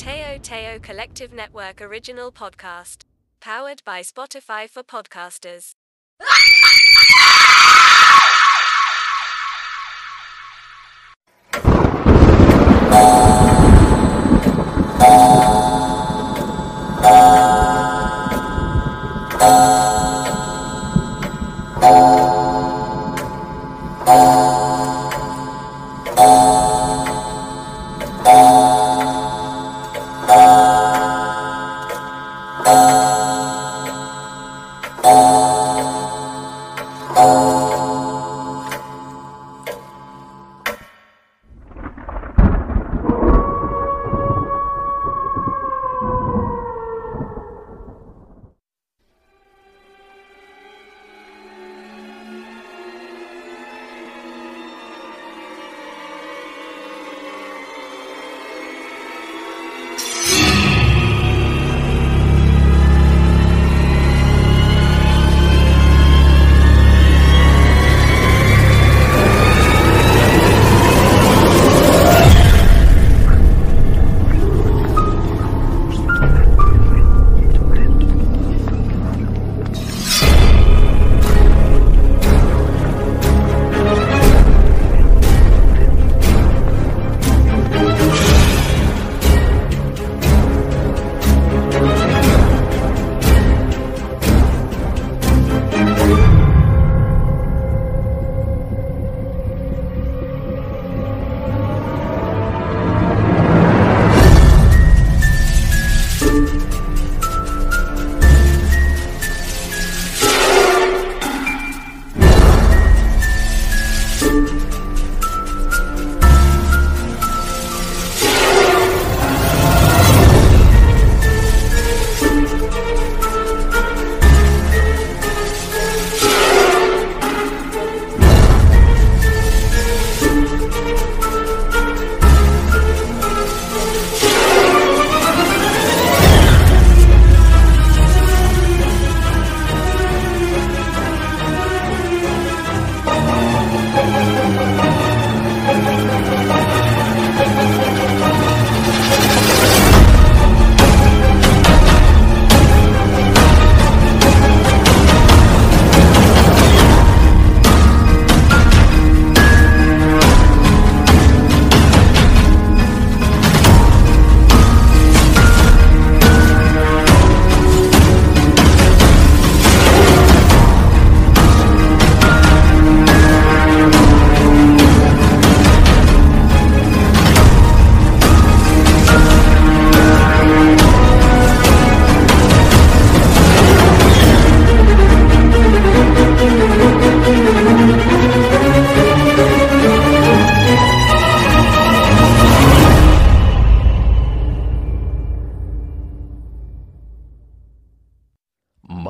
Tayo Tayo Collective Network original podcast, powered by Spotify for podcasters.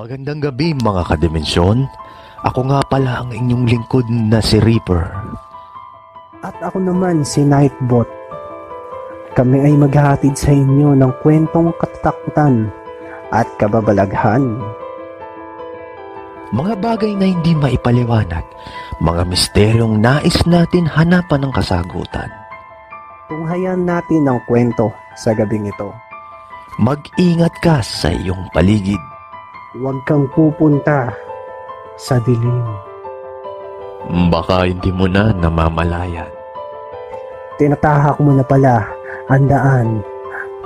Magandang gabi mga Ka-Dimensyon. Ako nga pala ang inyong lingkod na si Reaper. At ako naman si Nightbot. Kami ay maghahatid sa inyo ng kwentong katatakutan at kababalaghan. Mga bagay na hindi maipaliwanag, mga misteryong nais natin hanapan ng kasagutan. Tunghayan natin ang kwento sa gabing ito. Mag-ingat ka sa iyong paligid. Huwag kang pupunta sa dilim. Baka hindi mo na namamalayan. Tinatahak mo na pala ang daan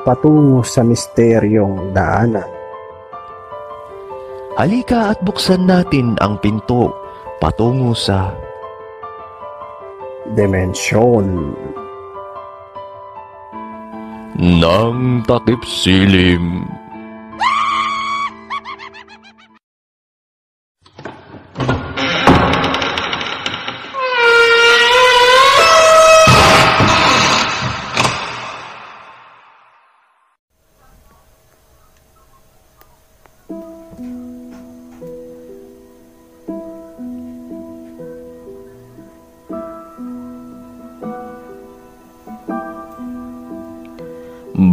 patungo sa misteryong daanan. Halika at buksan natin ang pinto patungo sa Dimensyon ng Takipsilim.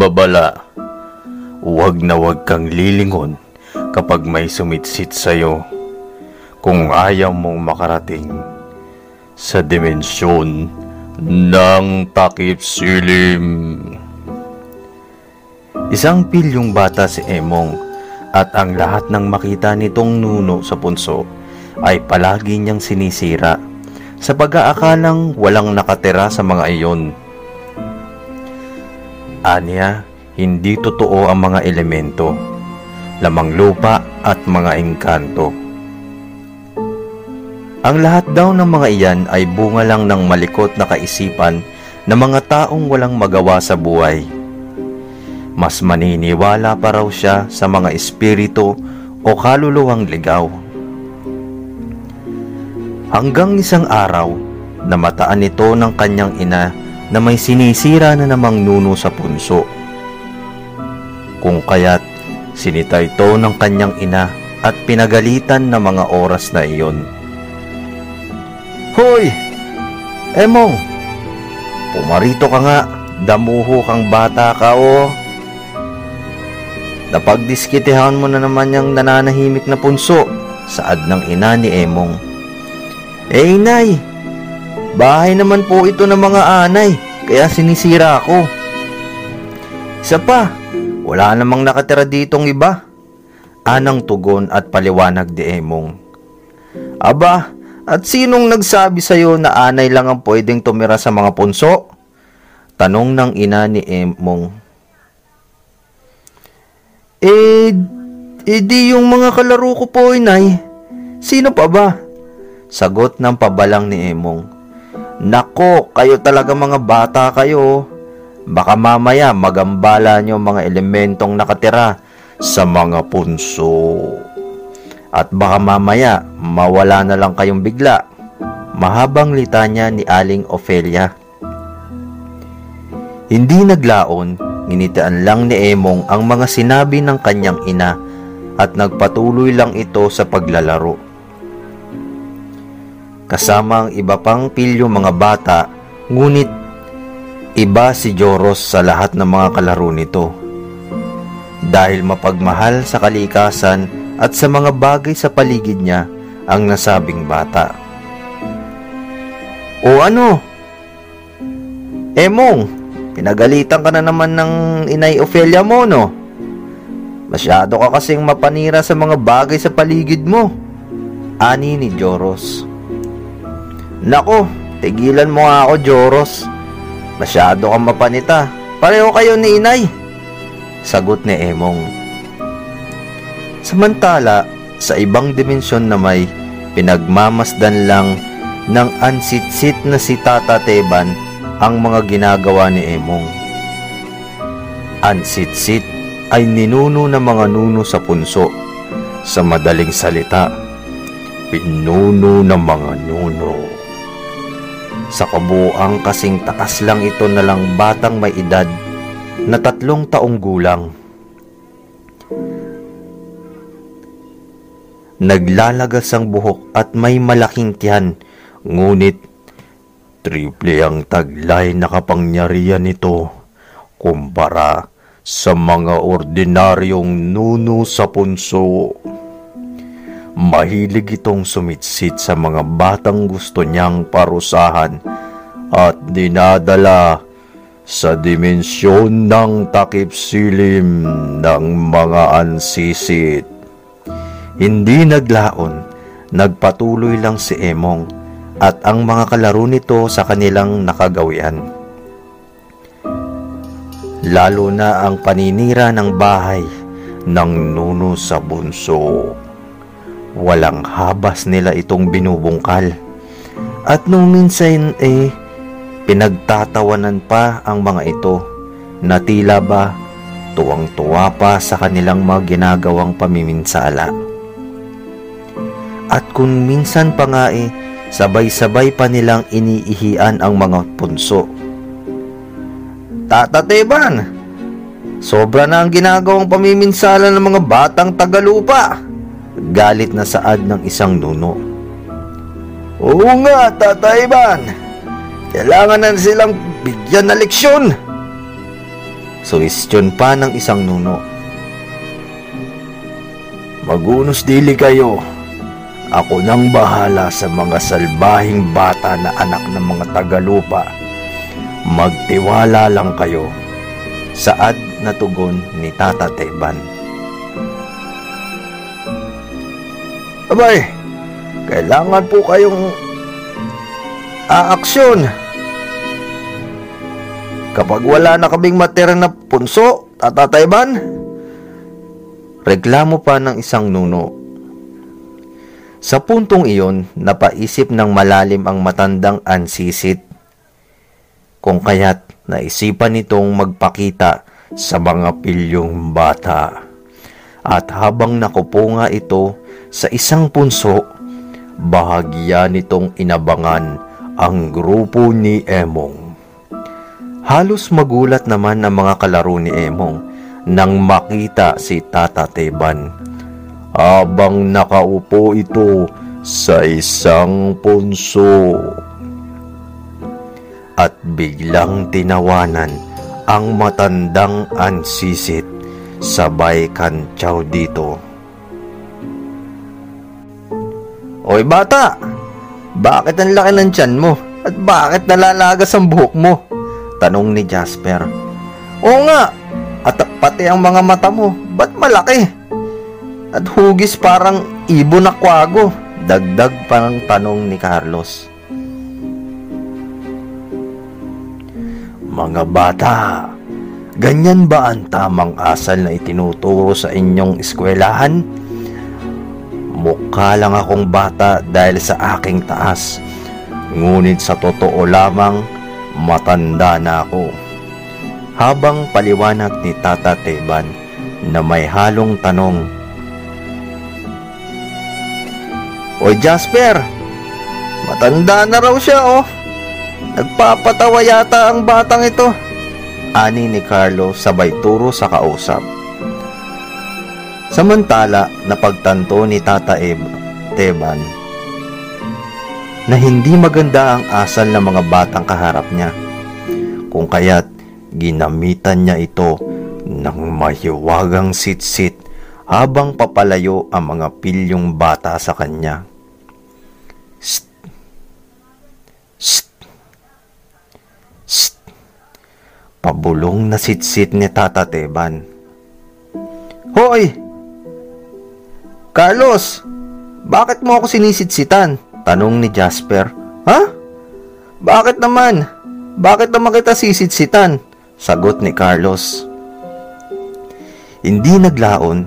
Babala, huwag na huwag kang lilingon kapag may sumitsit sa'yo kung ayaw mong makarating sa dimensyon ng takipsilim. Isang pilyong bata si Emong at ang lahat ng makita nitong nuno sa punso ay palagi niyang sinisira sa pag-aakalang walang nakatira sa mga iyon. Anya, hindi totoo ang mga elemento, lamang lupa at mga engkanto. Ang lahat daw ng mga iyan ay bunga lang ng malikot na kaisipan ng mga taong walang magawa sa buhay. Mas maniniwala pa raw siya sa mga espiritu o kaluluwang ligaw. Hanggang isang araw, namataan ito ng kanyang ina na may sinisira na namang nuno sa punso. Kung kaya't sinita ito ng kanyang ina at pinagalitan ng mga oras na iyon. "Hoy! Emong! Pumarito ka nga! Damuho kang bata ka o! Napagdiskitehan mo na naman yung nananahimik na punso," saad ng ina ni Emong. "Eh inay! Bahay naman po ito ng mga anay, kaya sinisira ako. Isa pa, wala namang nakatira ditong iba," anang tugon at paliwanag ni Emong. "Aba, at sinong nagsabi sa'yo na anay lang ang pwedeng tumira sa mga punso?" tanong ng ina ni Emong. Di yung mga kalaro ko po, inay. Sino pa ba?" sagot ng pabalang ni Emong. "Nako, kayo talaga mga bata kayo. Baka mamaya magambala nyo mga elementong nakatira sa mga punso. At baka mamaya mawala na lang kayong bigla." Mahabang litanya ni Aling Ophelia. Hindi naglaon, nginitaan lang ni Emong ang mga sinabi ng kanyang ina at nagpatuloy lang ito sa paglalaro. Kasama ang iba pang pilyo mga bata, ngunit iba si Joros sa lahat ng mga kalaro nito. Dahil mapagmahal sa kalikasan at sa mga bagay sa paligid niya ang nasabing bata. "O ano? Emong, pinagalitan ka na naman ng inay Ophelia mo, no? Masyado ka kasing mapanira sa mga bagay sa paligid mo," ani ni Joros. "Nako, tigilan mo nga ako, Joros. Masyado kang mapanita. Pareho kayo ni inay," sagot ni Emong. Samantala, sa ibang dimensyon na may pinagmamasdan lang ng Ansisit na si Tata Teban ang mga ginagawa ni Emong. Ansisit ay ninuno ng mga nuno sa punso. Sa madaling salita, pinuno ng mga nuno. Sa kabuuang kasing takas lang ito na lang batang may edad na 3 taong gulang. Naglalagas ang buhok at may malaking tiyan, ngunit triple ang taglay na kapangyarihan nito kumpara sa mga ordinaryong nuno sa punso. Mahilig itong sumitsit sa mga batang gusto niyang parusahan at dinadala sa dimensyon ng takipsilim ng mga ansisit. Hindi naglaon, nagpatuloy lang si Emong at ang mga kalaro nito sa kanilang nakagawian. Lalo na ang paninira ng bahay ng nuno sa bunso. Walang habas nila itong binubungkal. At nung minsan pinagtatawanan pa ang mga ito na tila ba tuwang-tuwa pa sa kanilang mga ginagawang pamiminsala. At kung minsan pa nga sabay-sabay pa nilang iniihian ang mga punso. "Tata Teban, sobra na ang ginagawang pamiminsala ng mga batang tagalupa," galit na saad ng isang nuno. "Oo nga, Tata Iban. Kailangan na silang bigyan na leksyon," suwestyon pa ng isang nuno. "Magunos dili kayo. Ako nang bahala sa mga salbahing bata na anak ng mga tagalupa. Magtiwala lang kayo. Saad na tugon ni Tata Teban. Abay, kailangan po kayong aaksyon. Kapag wala na kaming matera na punso, Tata Teban, reklamo pa ng isang nuno. Sa puntong iyon, napaisip ng malalim ang matandang Ansisit, kung kaya't naisipan nitong magpakita sa mga pilyong bata. At habang nakupo nga ito sa isang punso, bahagya nitong inabangan ang grupo ni Emong. Halos magulat naman ang mga kalaro ni Emong nang makita si Tata Teban habang nakaupo ito sa isang punso. At biglang tinawanan ang matandang Ansisit, sabay kantsaw dito. Oy bata, bakit ang laki ng tiyan mo? At bakit nalalagas ang buhok mo? Tanong ni Jasper. Oo nga, at pati ang mga mata mo, ba't malaki? At hugis parang ibon na kwago, dagdag pang tanong ni Carlos. Mga bata, ganyan ba ang tamang asal na itinuturo sa inyong eskwelahan? Mukha lang akong bata dahil sa aking taas, ngunit sa totoo lamang, matanda na ako. Habang paliwanag ni Tata Teban na may halong tanong. Oy Jasper, matanda na raw siya oh. Nagpapatawa yata ang batang ito, ani ni Carlo sabay turo sa kausap. Samantala, napagtanto ni Tata Teban na hindi maganda ang asal ng mga batang kaharap niya, kung kaya't ginamitan niya ito ng mahiwagang sit-sit habang papalayo ang mga pilyong bata sa kanya. Sst! Sst! Sst! Pabulong na sit-sit ni Tata Teban. Hoy! Carlos! Bakit mo ako sinisitsitan? Tanong ni Jasper. Ha? Bakit naman? Bakit naman kita sisitsitan? Sagot ni Carlos. Hindi naglaon,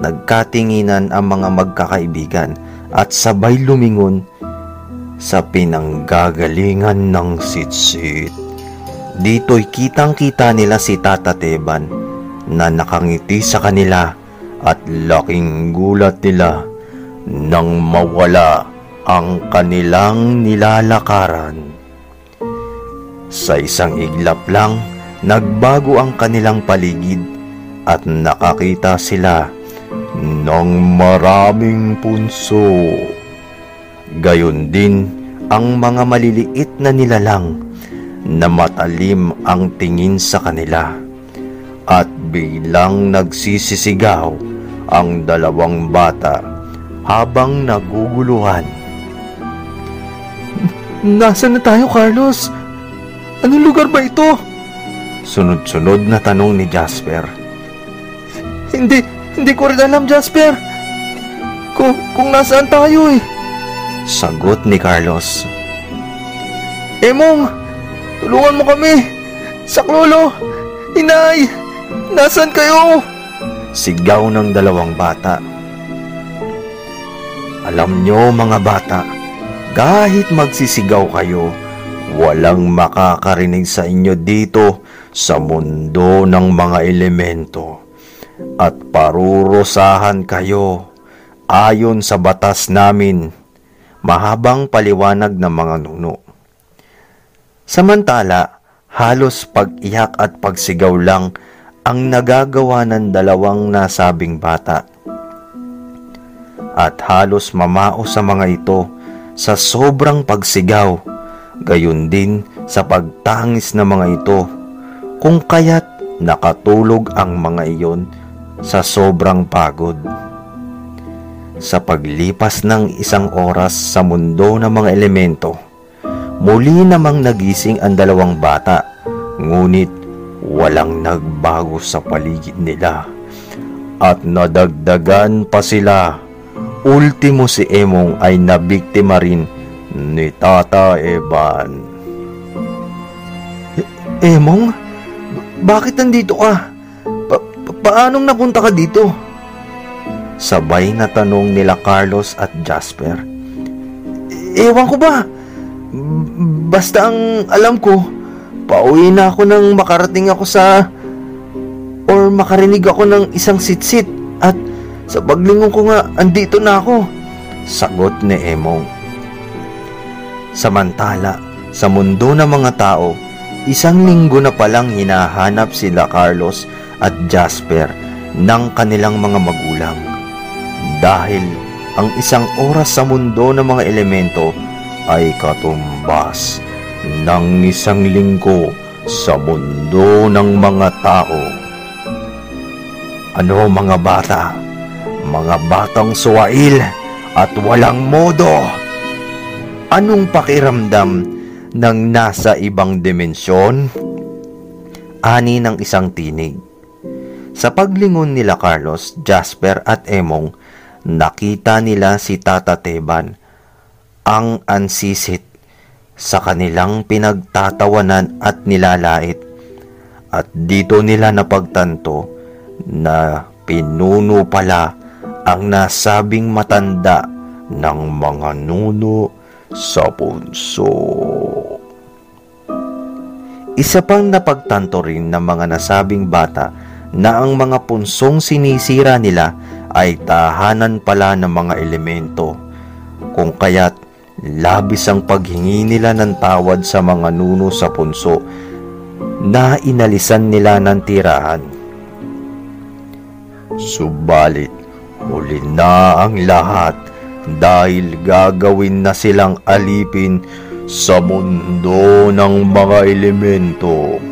nagkatinginan ang mga magkakaibigan at sabay lumingon sa pinanggagalingan ng sitsit. Dito'y kitang-kita nila si Tata Teban na nakangiti sa kanila at laking gulat nila nang mawala ang kanilang nilalakaran. Sa isang iglap lang, nagbago ang kanilang paligid at nakakita sila ng maraming punso. Gayon din ang mga maliliit na nilalang na matalim ang tingin sa kanila. At biglang nagsisisigaw ang dalawang bata habang naguguluhan. Nasaan na tayo, Carlos? Anong lugar ba ito? Sunod-sunod na tanong ni Jasper. Hindi ko rin alam, Jasper. Kung nasaan tayo eh. Sagot ni Carlos. Emong, tulungan mo kami. Saklolo, inay, nasaan kayo? Sigaw ng dalawang bata. Alam nyo mga bata, kahit magsisigaw kayo, walang makakarinig sa inyo dito sa mundo ng mga elemento. At parurusahan kayo ayon sa batas namin. Mahabang paliwanag ng mga nuno. Samantala, halos pag-iyak at pagsigaw lang ang nagagawa ng dalawang nasabing bata. At halos mamao sa mga ito sa sobrang pagsigaw, gayon din sa pagtangis ng mga ito, kung kaya't nakatulog ang mga iyon sa sobrang pagod. Sa paglipas ng isang oras sa mundo ng mga elemento, muli namang nagising ang dalawang bata, ngunit Walang nagbago sa paligid nila at nadagdagan pa sila. Ultimo si Emong ay nabiktima rin ni Tata Teban. Emong? Bakit nandito ka? Paanong napunta ka dito? Sabay na tanong nila Carlos at Jasper. Ewan ko ba? Basta ang alam ko, pauwi na ako nang makarating ako sa or makarinig ako ng isang sit-sit at sa paglingon ko nga, andito na ako, sagot ni Emong. Samantala, sa mundo ng mga tao, isang linggo na palang hinahanap sila Carlos at Jasper ng kanilang mga magulang. Dahil ang isang oras sa mundo ng mga elemento ay katumbas ng isang linggo sa mundo ng mga tao. Ano mga bata? Mga batang suwail at walang modo. Anong pakiramdam ng nasa ibang dimensyon? Ani ng isang tinig. Sa paglingon nila Carlos, Jasper at Emong, nakita nila si Tata Teban, ang Ansisit, sa kanilang pinagtatawanan at nilalait. At dito nila napagtanto na pinuno pala ang nasabing matanda ng mga nuno sa punso. Isa pang napagtanto rin ng mga nasabing bata na ang mga punsong sinisira nila ay tahanan pala ng mga elemento, kung kaya't labis ang paghingi nila ng tawad sa mga nuno sa punso na inalisan nila ng tirahan. Subalit huli na ang lahat dahil gagawin na silang alipin sa mundo ng mga elemento.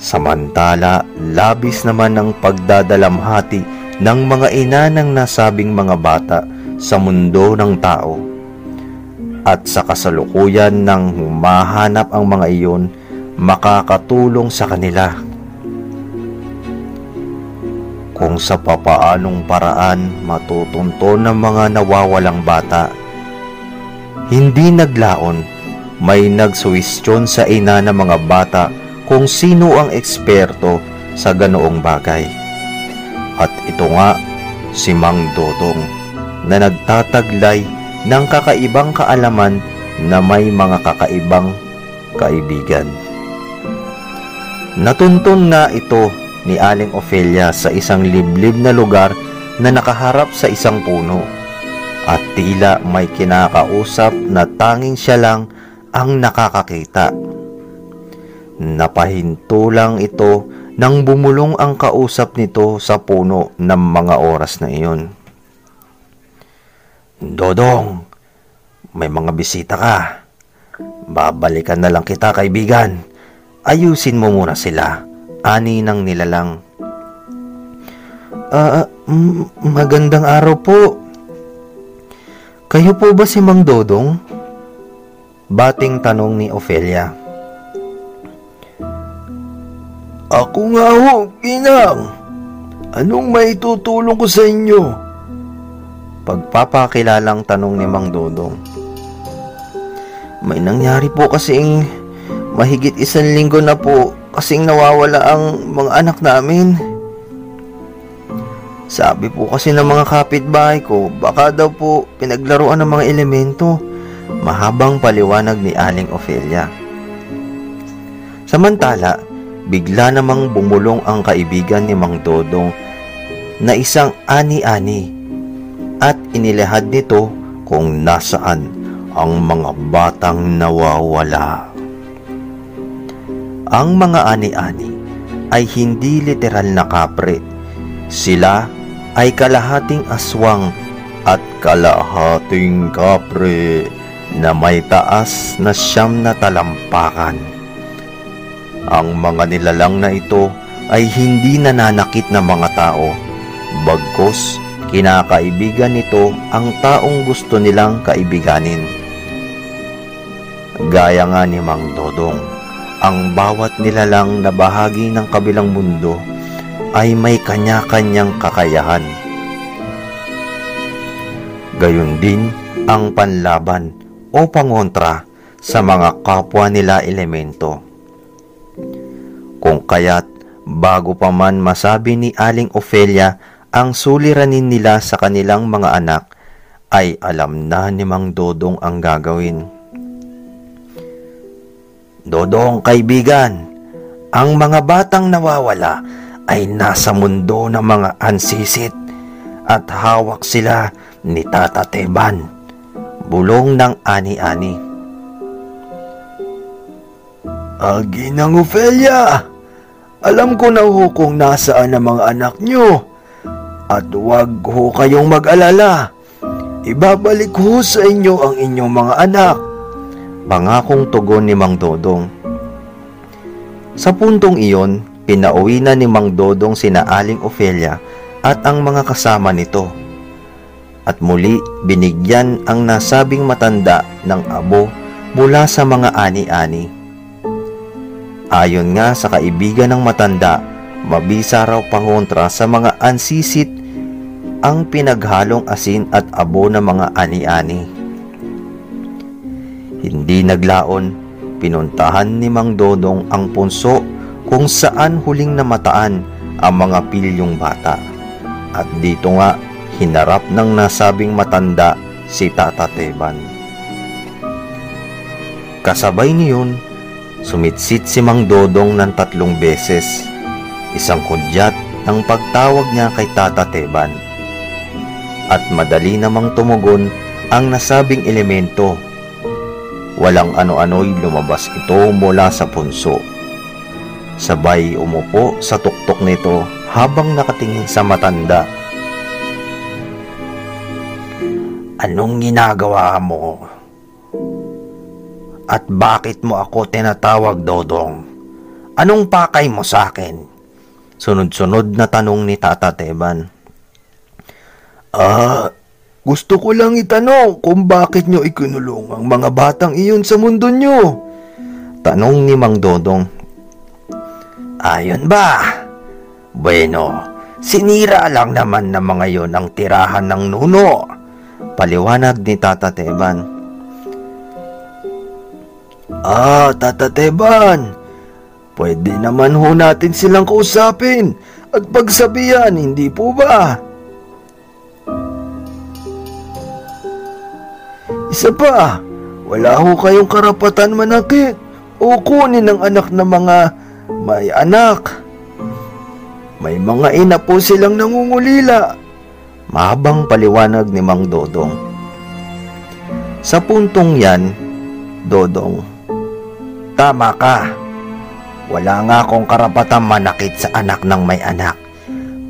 Samantala, labis naman ang pagdadalamhati ng mga ina ng nasabing mga bata sa mundo ng tao. At sa kasalukuyan ng humahanap ang mga iyon, makakatulong sa kanila kung sa papaanong paraan matutunton ng mga nawawalang bata. Hindi naglaon, may nagsuwestyon sa ina ng mga bata kung sino ang eksperto sa ganoong bagay. At ito nga, si Mang Dodong, na nagtataglay ng kakaibang kaalaman na may mga kakaibang kaibigan. Natuntun nga ito ni Aling Ophelia sa isang liblib na lugar na nakaharap sa isang puno, at tila may kinakausap na tanging siya lang ang nakakakita. Napahinto lang ito nang bumulong ang kausap nito sa puno ng mga oras na iyon. Dodong, may mga bisita ka. Babalikan na lang kita, kaibigan. Ayusin mo muna sila, ani ng nilalang. Magandang araw po. Kayo po ba si Mang Dodong? Bating tanong ni Ophelia. Ako nga ho, Inang. Anong maitutulong ko sa inyo? Pagpapakilalang tanong ni Mang Dodong. May nangyari po kasing mahigit isang linggo na po kasing nawawala ang mga anak namin. Sabi po kasi ng mga kapitbahay ko, baka daw po pinaglaruan ng mga elemento. Mahabang paliwanag ni Aling Ophelia. Samantala, bigla namang bumulong ang kaibigan ni Mang Dodong na isang ani-ani, at inilahad nito kung nasaan ang mga batang nawawala. Ang mga ani-ani ay hindi literal na kapre. Sila ay kalahating aswang at kalahating kapre na may taas na 9 na talampakan. Ang mga nilalang na ito ay hindi nananakit ng mga tao, bagkus kinakaibigan nito ang taong gusto nilang kaibiganin. Gaya nga ni Mang Dodong, Ang bawat nilalang na bahagi ng kabilang mundo ay may kanya-kanyang kakayahan. Gayun din ang panlaban o pangontra sa mga kapwa nila elemento. Kung kaya't bago pa man masabi ni Aling Ophelia ang suliranin nila sa kanilang mga anak, ay alam na ni Mang Dodong ang gagawin. Dodong kaibigan, ang mga batang nawawala ay nasa mundo ng mga Ansisit at hawak sila ni Tata Teban, bulong ng ani-ani. Ginang Ophelia, alam ko na ho kung nasaan ang mga anak nyo at huwag ho kayong mag-alala. Ibabalik ho sa inyo ang inyong mga anak. Pangakong tugon ni Mang Dodong. Sa puntong iyon, pinauwi na ni Mang Dodong sina Aling Ophelia at ang mga kasama nito. At muli, binigyan ang nasabing matanda ng abo mula sa mga ani-ani. Ayon nga sa kaibigan ng matanda, mabisa raw pangontra sa mga Ansisit ang pinaghalong asin at abo ng mga ani-ani. Hindi naglaon, pinuntahan ni Mang Dodong ang punso kung saan huling namataan ang mga pilyong bata. At dito nga, hinarap ng nasabing matanda si Tata Teban. Kasabay niyon, sumitsit si Mang Dodong ng 3 beses, isang kudyat ng pagtawag niya kay Tata Teban. At madali namang tumugon ang nasabing elemento. Walang ano-ano'y lumabas ito mula sa punso. Sabay umupo sa tuktok nito habang nakatingin sa matanda. Anong ginagawa mo? At bakit mo ako tinatawag, Dodong? Anong pakay mo sa akin? Sunod-sunod na tanong ni Tata Teban. Gusto ko lang itanong kung bakit nyo ikinulong ang mga batang iyon sa mundo nyo, tanong ni Mang Dodong. Ayon ba? Bueno, sinira lang naman ng mga yon ang tirahan ng nuno, paliwanag ni Tata Teban. Tata Teban, pwede naman ho natin silang kausapin at pagsabihan, hindi po ba? Isa pa, wala ho kayong karapatan manakit o kunin ang anak ng mga may anak. May mga ina po silang nangungulila. Mahabang paliwanag ni Mang Dodong. Sa puntong yan, Dodong, tama ka. Wala nga akong karapatan manakit sa anak ng may anak.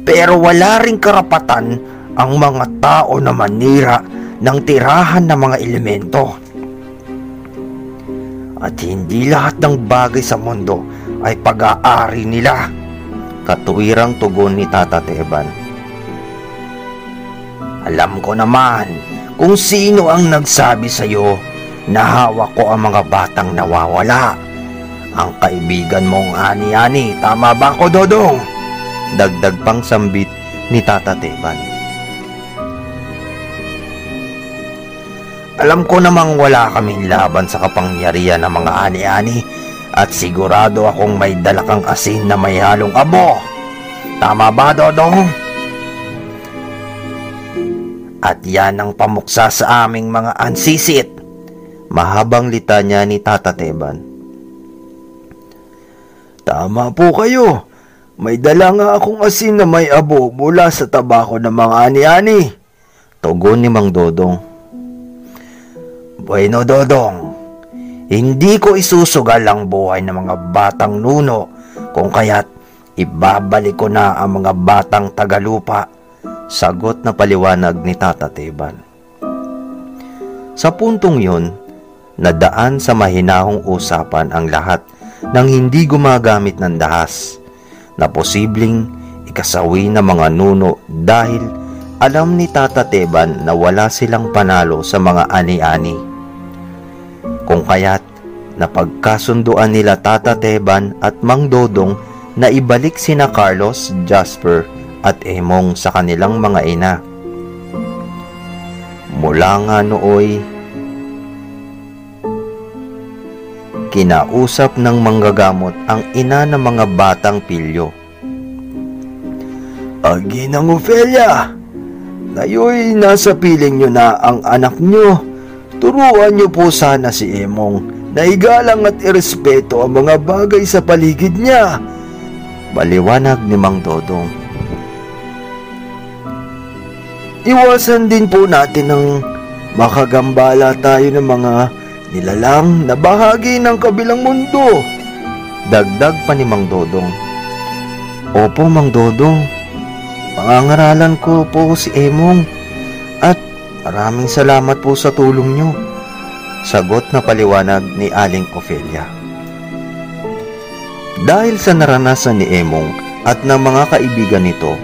Pero wala ring karapatan ang mga tao na manira ng tirahan ng mga elemento. At hindi lahat ng bagay sa mundo ay pag-aari nila, katuwirang tugon ni Tata Teban. Alam ko naman kung sino ang nagsabi sa iyo na hawak ko ang mga batang nawawala. Ang kaibigan mong ani-ani, tama ba ko, Dodong? Dagdag pang sambit ni Tata Teban. Alam ko namang wala kaming laban sa kapangyarihan ng mga ani-ani at sigurado akong may dala kang asin na may halong abo. Tama ba, Dodong? At yan ang pamuksa sa aming mga Ansisit. Mahabang litanya ni Tata Teban. Tama po kayo. May dala nga akong asin na may abo mula sa tabako ng mga ani-ani, tugon ni Mang Dodong. Bueno, Dodong, hindi ko isusugal ang buhay ng mga batang nuno kung kaya't ibabalik ko na ang mga batang tagalupa, sagot na paliwanag ni Tata Teban. Sa puntong yun, nadaan sa mahinahong usapan ang lahat ng hindi gumagamit ng dahas na posibleng ikasawi ng mga nuno dahil alam ni Tata Teban na wala silang panalo sa mga ani-ani. Kung kaya't napagkasunduan nila Tata Teban at Mang Dodong na ibalik sina Carlos, Jasper at Emong sa kanilang mga ina. Mula nga nooy, kinausap ng manggagamot ang ina ng mga batang pilyo. Aginang Ophelia, ngayoy nasa piling nyo na ang anak nyo. Turuan nyo po sana si Emong na igalang at irespeto ang mga bagay sa paligid niya, maliwanag ni Mang Dodong. Iwasan din po natin ang makagambala tayo ng mga nilalang na bahagi ng kabilang mundo, dagdag pa ni Mang Dodong. Opo Mang Dodong, pangangaralan ko po si Emong at maraming salamat po sa tulong niyo, sagot na paliwanag ni Aling Ophelia. Dahil sa naranasan ni Emong at ng mga kaibigan nito,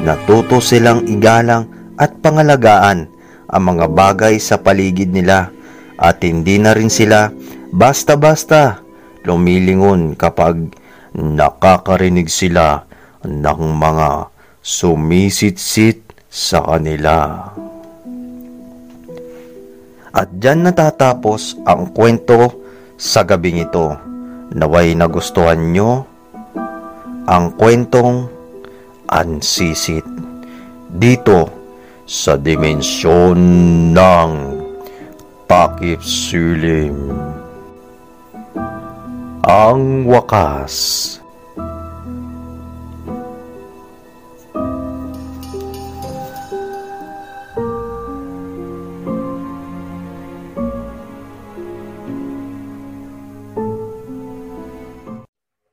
natuto silang igalang at pangalagaan ang mga bagay sa paligid nila at hindi na rin sila basta-basta lumilingon kapag nakakarinig sila ng mga sumisitsit sa kanila. At dyan natatapos ang kwento sa gabing ito. Naway nagustuhan nyo ang kwentong Ansisit dito sa Dimensyon ng Takipsilim. Ang wakas.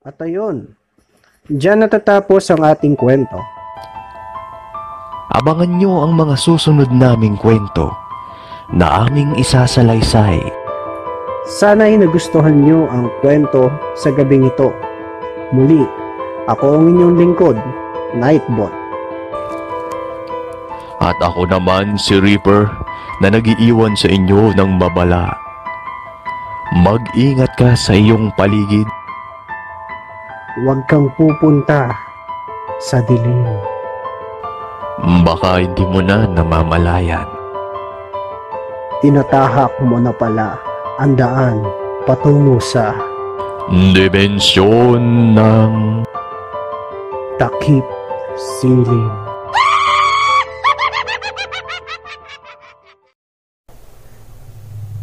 At ayun, diyan natatapos ang ating kwento. Abangan nyo ang mga susunod naming kwento na aming isasalaysay. Sana'y nagustuhan nyo ang kwento sa gabing ito. Muli, ako ang inyong lingkod, Nightbot. At ako naman si Reaper na nag-iiwan sa inyo ng babala. Mag-ingat ka sa iyong paligid. Huwag kang pupunta sa dilim. Baka hindi mo na namamalayan. Tinatahak mo na pala ang daan patungo sa Dimensyon ng Takipsilim.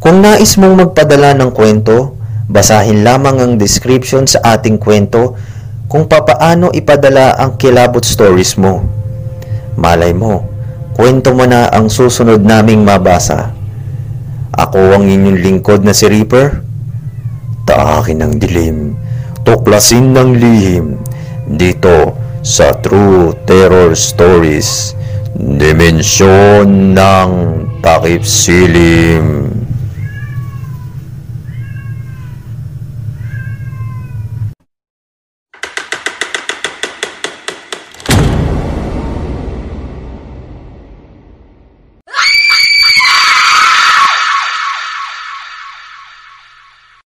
Kung nais mong magpadala ng kwento, basahin lamang ang description sa ating kwento kung papaano ipadala ang kilabot stories mo. Malay mo, kwento mo na ang susunod naming mabasa. Ako ang inyong lingkod na si Reaper. Taakin ang dilim, tuklasin ng lihim, dito sa True Terror Stories, Dimensyon ng Takipsilim.